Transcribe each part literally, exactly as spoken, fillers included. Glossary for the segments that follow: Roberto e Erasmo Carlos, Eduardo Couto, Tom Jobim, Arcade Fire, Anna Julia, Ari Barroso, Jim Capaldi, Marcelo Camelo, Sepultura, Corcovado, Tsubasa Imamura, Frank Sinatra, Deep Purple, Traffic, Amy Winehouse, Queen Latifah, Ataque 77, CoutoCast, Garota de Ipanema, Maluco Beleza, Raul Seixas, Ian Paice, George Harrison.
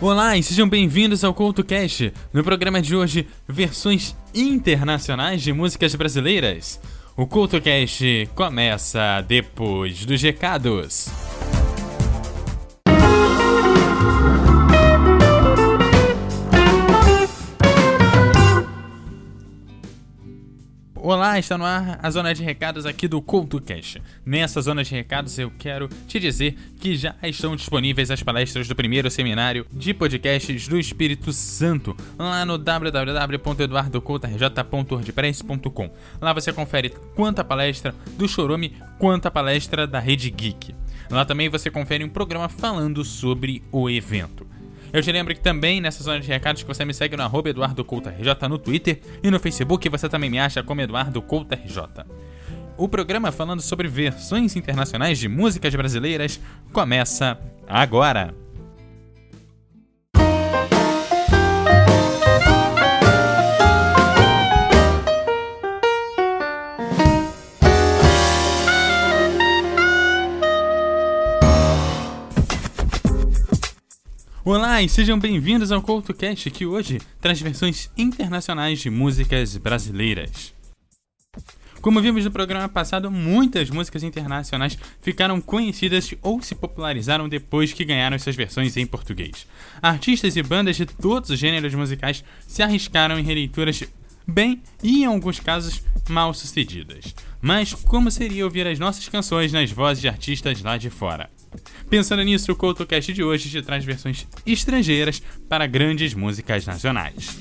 Olá e sejam bem-vindos ao CoutoCast. No programa de hoje, versões internacionais de músicas brasileiras. O CoutoCast começa depois dos recados. Olá, está no ar a zona de recados aqui do CoutoCast. Nessa zona de recados eu quero te dizer que já estão disponíveis as palestras do primeiro seminário de podcasts do Espírito Santo lá no w w w ponto eduardo couto r j ponto wordpress ponto com. Lá você confere quanta palestra do Chorome, quanta palestra da Rede Geek. Lá também você confere um programa falando sobre o evento. Eu te lembro que também nessa zona de recados que você me segue no arroba eduardocoutorj no Twitter e no Facebook você também me acha como eduardocoutorj. O programa falando sobre versões internacionais de músicas brasileiras começa agora! Olá e sejam bem-vindos ao CoutoCast, que hoje traz versões internacionais de músicas brasileiras. Como vimos no programa passado, muitas músicas internacionais ficaram conhecidas ou se popularizaram depois que ganharam essas versões em português. Artistas e bandas de todos os gêneros musicais se arriscaram em releituras bem e, em alguns casos, mal sucedidas. Mas como seria ouvir as nossas canções nas vozes de artistas lá de fora? Pensando nisso, o CoutoCast de hoje te traz versões estrangeiras para grandes músicas nacionais.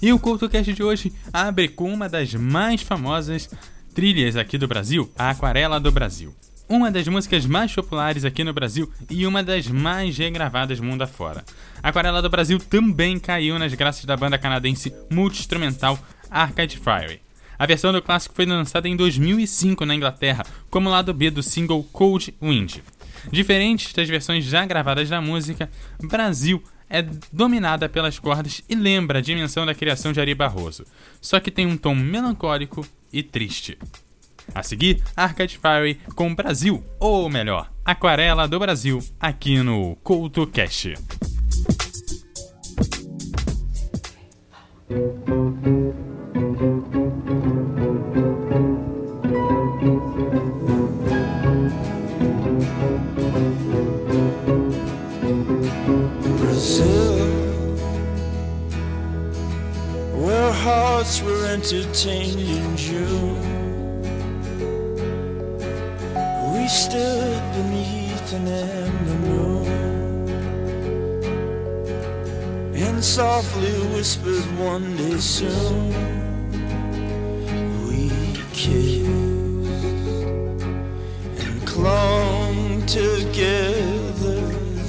E o CoutoCast de hoje abre com uma das mais famosas trilhas aqui do Brasil, a Aquarela do Brasil. Uma das músicas mais populares aqui no Brasil e uma das mais regravadas mundo afora. A Aquarela do Brasil também caiu nas graças da banda canadense multi-instrumental Arcade Fire. A versão do clássico foi lançada em dois mil e cinco na Inglaterra, como lado B do single Cold Wind. Diferente das versões já gravadas da música, Brasil é dominada pelas cordas e lembra a dimensão da criação de Ari Barroso, só que tem um tom melancólico e triste. A seguir, Arcade Fire com Brasil, ou melhor, Aquarela do Brasil, aqui no CoutoCast. Hearts were entertained in June. We stood beneath an amber moon and softly whispered one day soon we kissed and clung together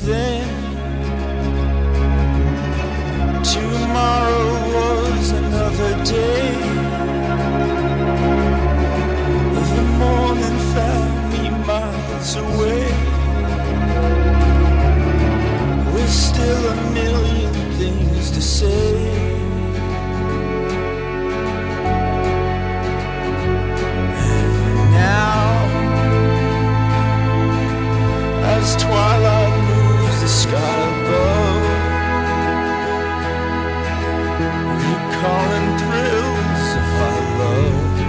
then. Tomorrow was another day. The morning found me miles away. With still a million things to say. And now, as twilight moves the sky above, calling thrills of our love.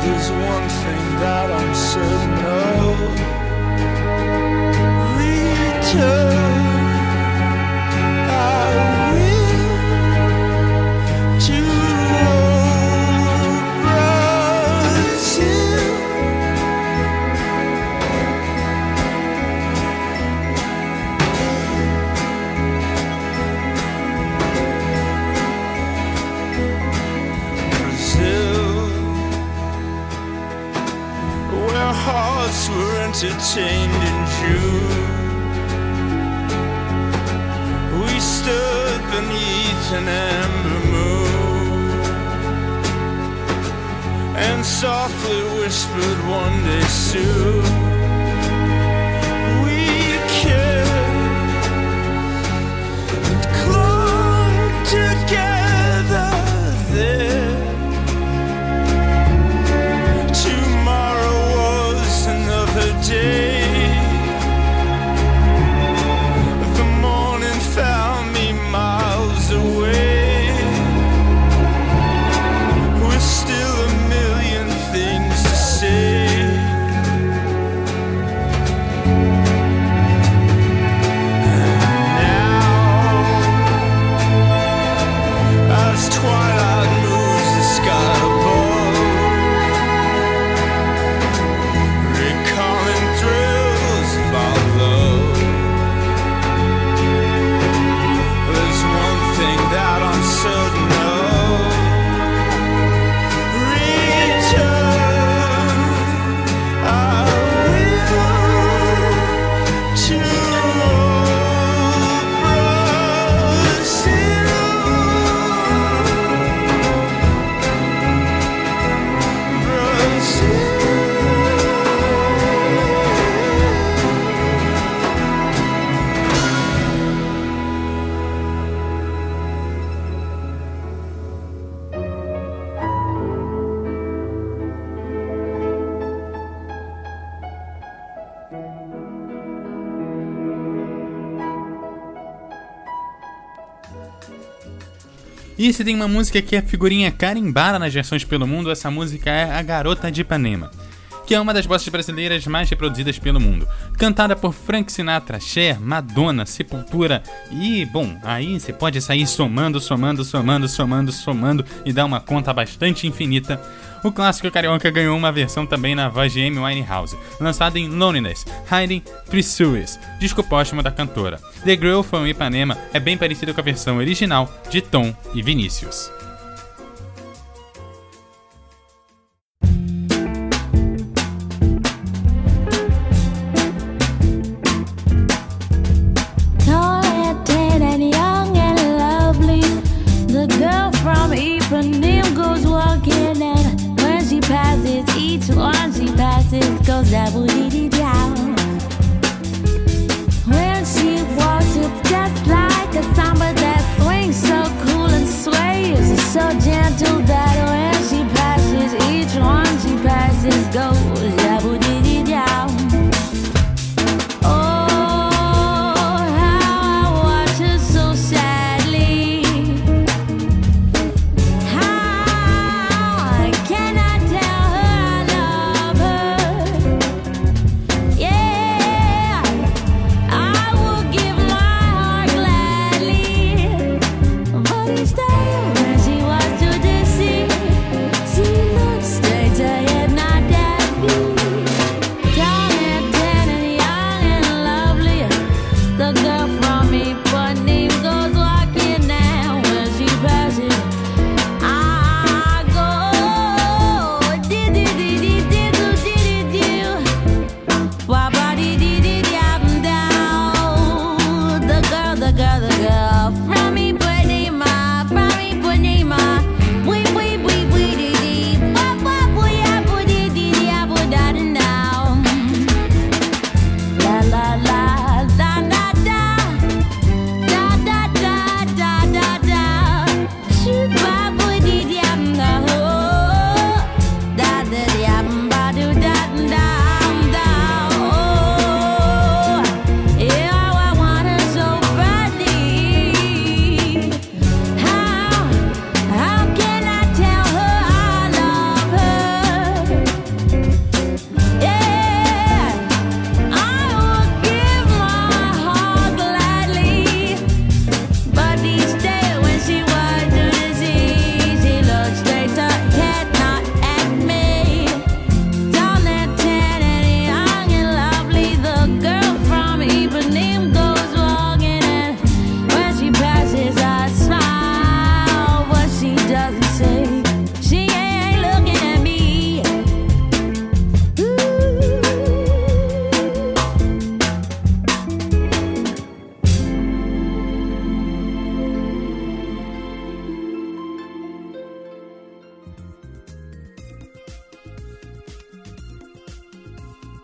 There's one thing that I'm certain of. Return, I will to old Brazil. Hearts were entertained in June. We stood beneath an amber moon and softly whispered one day soon we kissed and clung together there. Day. E se tem uma música que é figurinha carimbada nas versões pelo mundo, essa música é A Garota de Ipanema, que é uma das bossas brasileiras mais reproduzidas pelo mundo. Cantada por Frank Sinatra, Cher, Madonna, Sepultura e, bom, aí você pode sair somando, somando, somando, somando, somando e dar uma conta bastante infinita. O clássico carioca ganhou uma versão também na voz de Amy Winehouse, lançada em Loneliness, Hiding Three Suits, disco póstumo da cantora. The Girl from Ipanema é bem parecido com a versão original de Tom e Vinícius.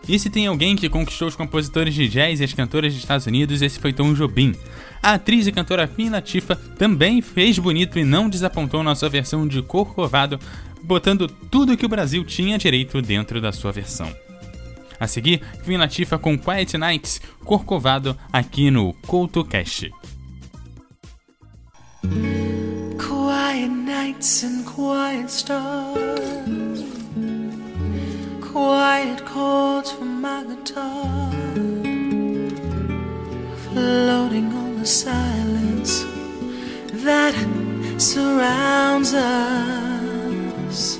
E se tem alguém que conquistou os compositores de jazz e as cantoras dos Estados Unidos, esse foi Tom Jobim. A atriz e cantora Queen Latifah também fez bonito e não desapontou na sua versão de Corcovado, botando tudo que o Brasil tinha direito dentro da sua versão. A seguir, Queen Latifah com Quiet Nights, Corcovado, aqui no CoutoCast. Quiet nights and quiet stars, quiet chords from my guitar, floating on the silence that surrounds us.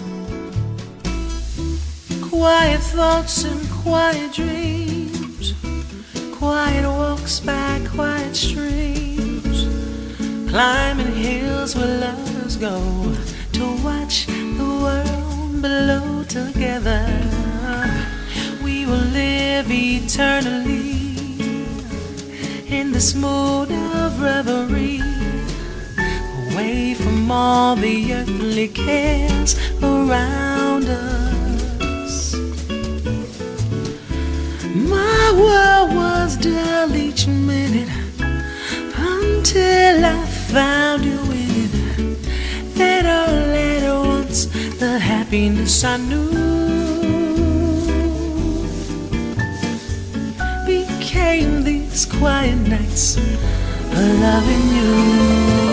Quiet thoughts and quiet dreams, quiet walks by quiet streams, climbing hills where lovers go to watch the world below. Together we will live eternally in this mood of reverie, away from all the earthly cares around us. My world was dull each minute until I found you in it. That all at once, the happiness I knew became these quiet nights of loving you.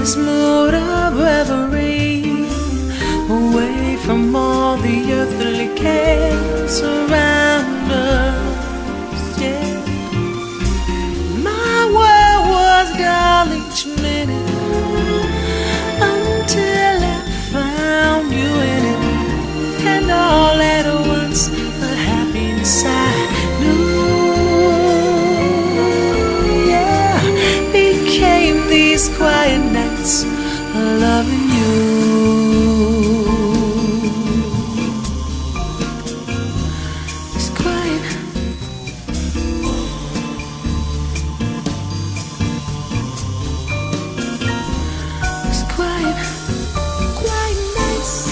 this mood of reverie, away from all the earthly cares around us, yeah. My world was dull each minute until I found you in it, and all at once the happiness I knew. These quiet nights loving you, it's quiet. It's quiet. Quiet nights,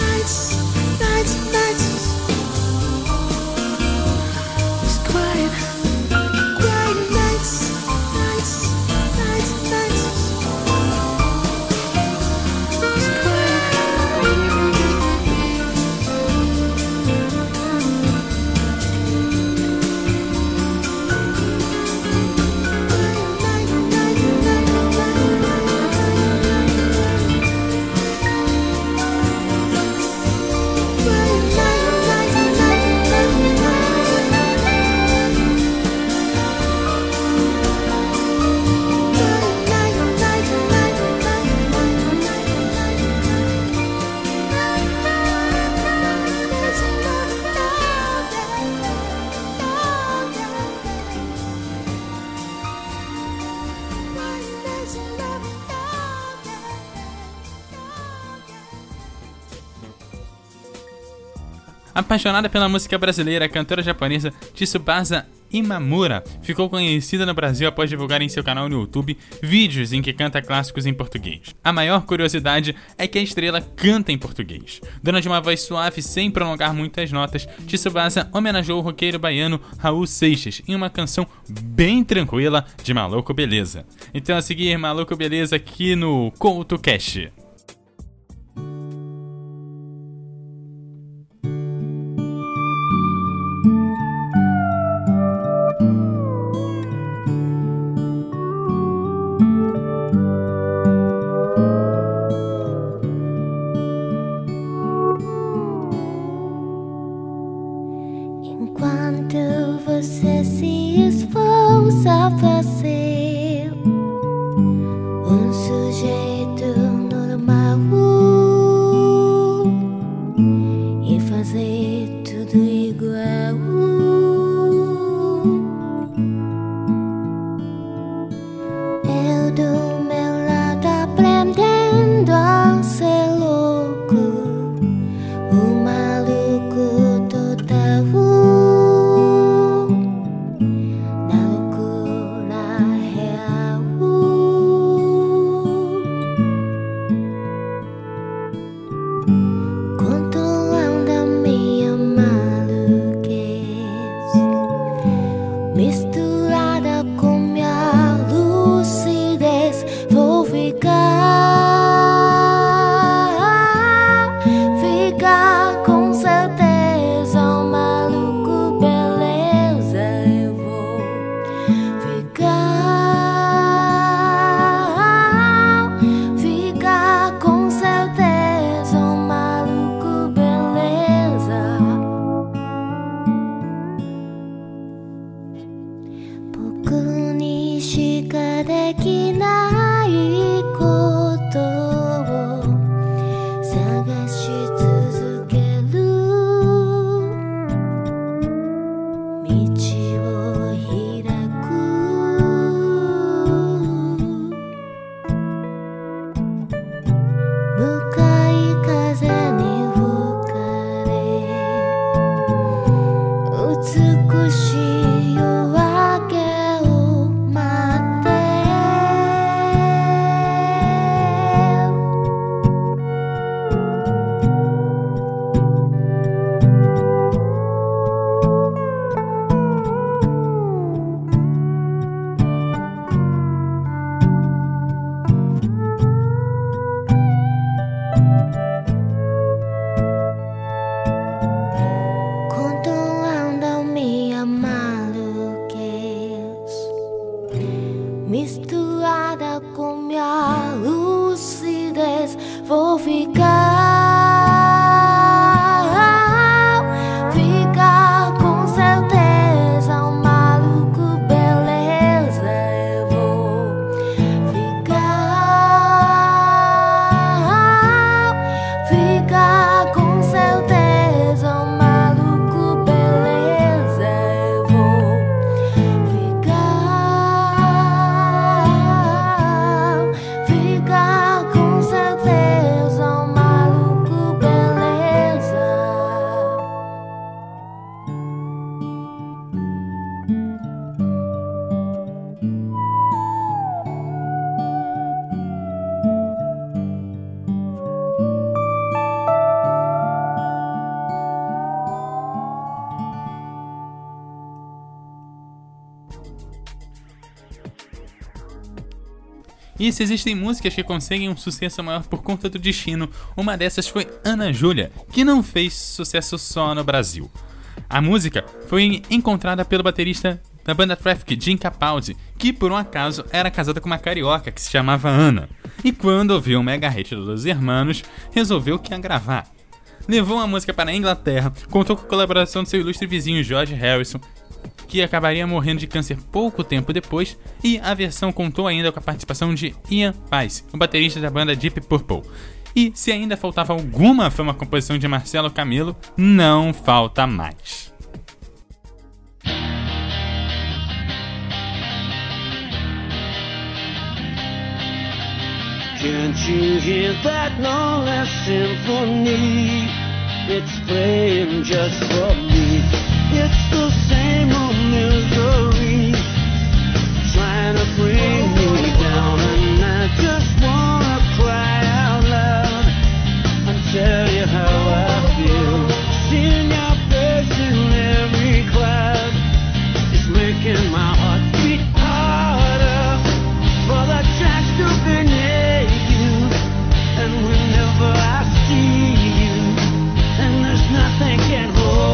nights, nights, nights. It's quiet. Quiet nights, nights, nights, nights. Apaixonada pela música brasileira, a cantora japonesa Tsubasa Imamura ficou conhecida no Brasil após divulgar em seu canal no YouTube vídeos em que canta clássicos em português. A maior curiosidade é que a estrela canta em português. Dona de uma voz suave sem prolongar muitas notas, Tsubasa homenageou o roqueiro baiano Raul Seixas em uma canção bem tranquila de Maluco Beleza. Então a seguir, Maluco Beleza aqui no CoutoCast. Porque ni shika dekinai ko vou ficar, ficar com certeza. Um maluco, beleza, eu vou ficar, ficar com certeza. Um maluco, beleza, eu vou ficar, ficar. E se existem músicas que conseguem um sucesso maior por conta do destino, uma dessas foi Ana Júlia, que não fez sucesso só no Brasil. A música foi encontrada pelo baterista da banda Traffic, Jim Capaldi, que por um acaso era casada com uma carioca que se chamava Ana, e quando ouviu o mega hit dos Hermanos, resolveu que ia gravar. Levou a música para a Inglaterra, contou com a colaboração do seu ilustre vizinho George Harrison, que acabaria morrendo de câncer pouco tempo depois, e a versão contou ainda com a participação de Ian Paice, o baterista da banda Deep Purple. E se ainda faltava alguma fama à composição de Marcelo Camelo, não falta mais. Can't you hear that lonely symphony? It's playing just for me. It's the same old misery trying to bring me down, and I just wanna cry out loud and tell you how I feel. Seeing your face in every cloud is making my heart beat harder for the chance to be near you. And whenever I see you, and there's nothing can hold.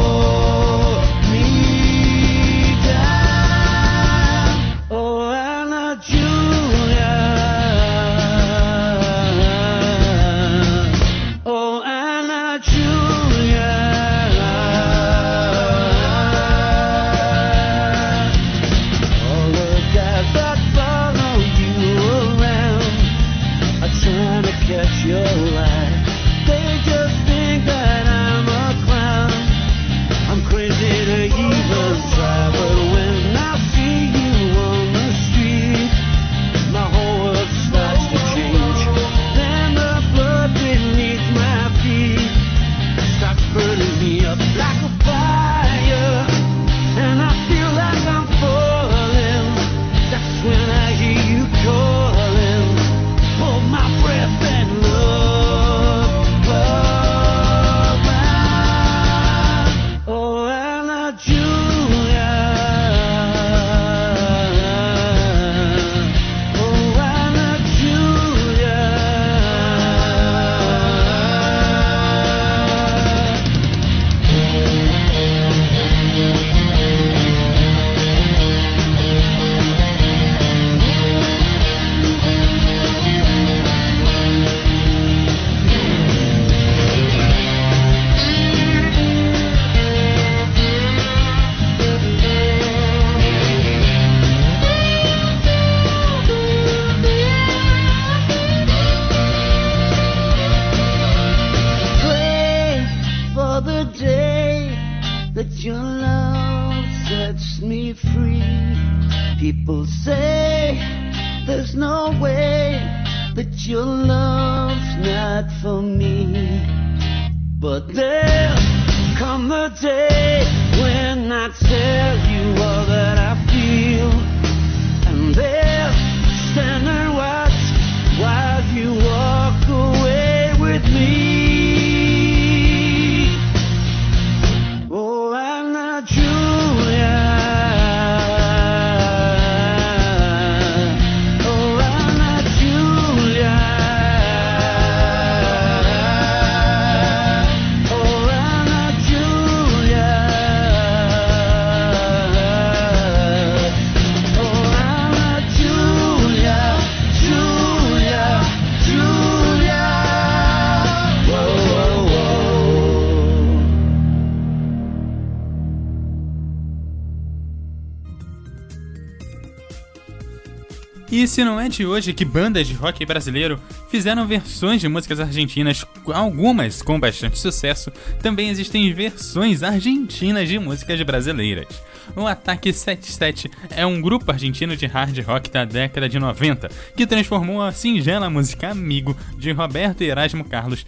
E se não é de hoje que bandas de rock brasileiro fizeram versões de músicas argentinas, algumas com bastante sucesso, também existem versões argentinas de músicas brasileiras. O Ataque setenta e sete é um grupo argentino de hard rock da década de noventa, que transformou a singela música Amigo, de Roberto e Erasmo Carlos,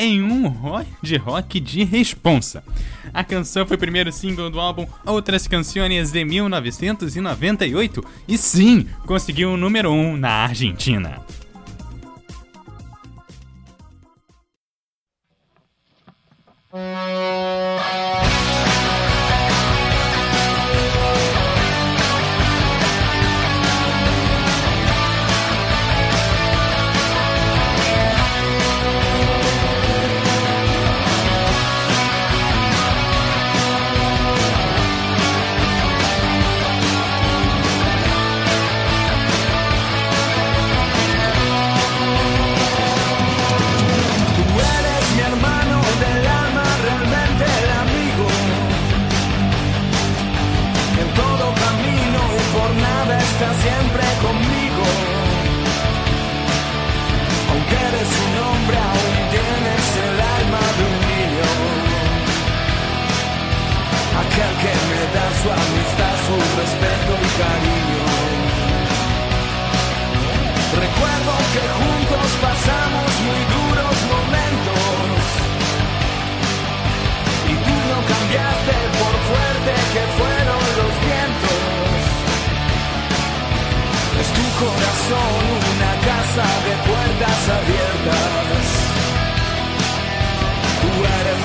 em um hard rock de responsa. A canção foi o primeiro single do álbum Outras Canciones de mil novecentos e noventa e oito e sim, conseguiu o número um na Argentina.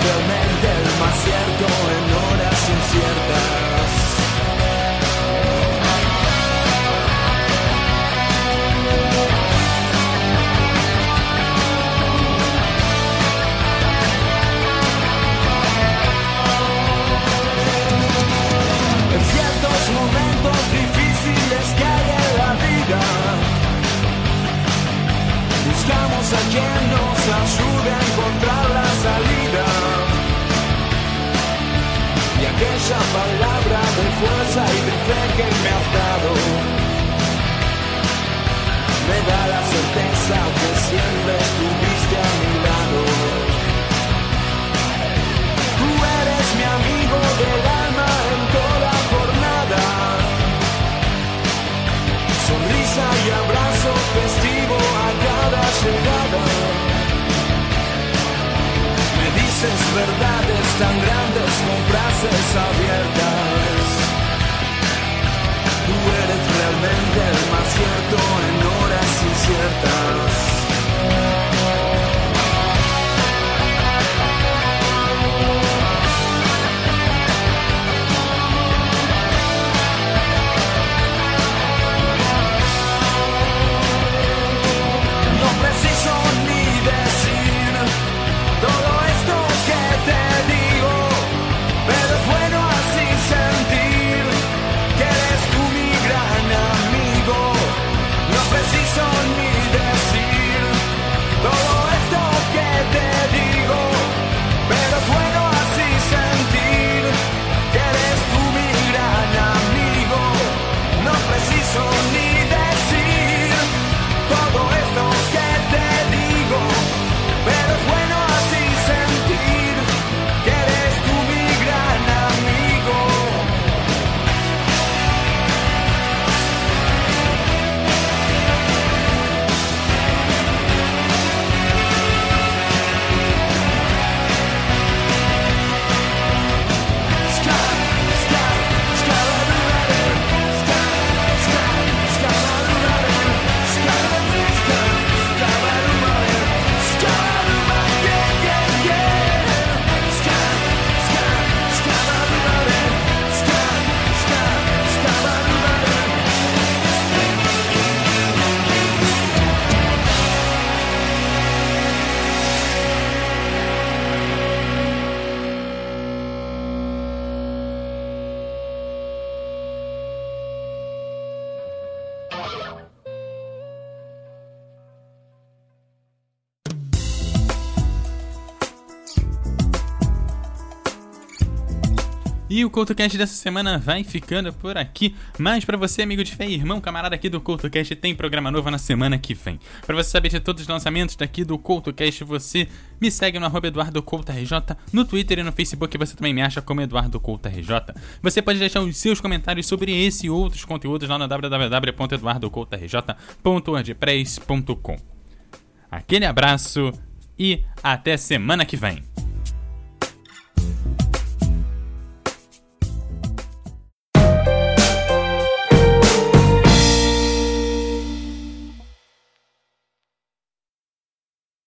Realmente el más cierto en horas inciertas. E o CoutoCast dessa semana vai ficando por aqui. Mas pra você, amigo de fé e irmão, camarada aqui do CoutoCast, tem programa novo na semana que vem. Pra você saber de todos os lançamentos daqui do CoutoCast, você me segue no arroba EduardoCoutoRJ, no Twitter e no Facebook você também me acha como EduardoCoutoRJ. Você pode deixar os seus comentários sobre esse e outros conteúdos lá no w w w ponto eduardo couto r j ponto wordpress ponto com. Aquele abraço e até semana que vem.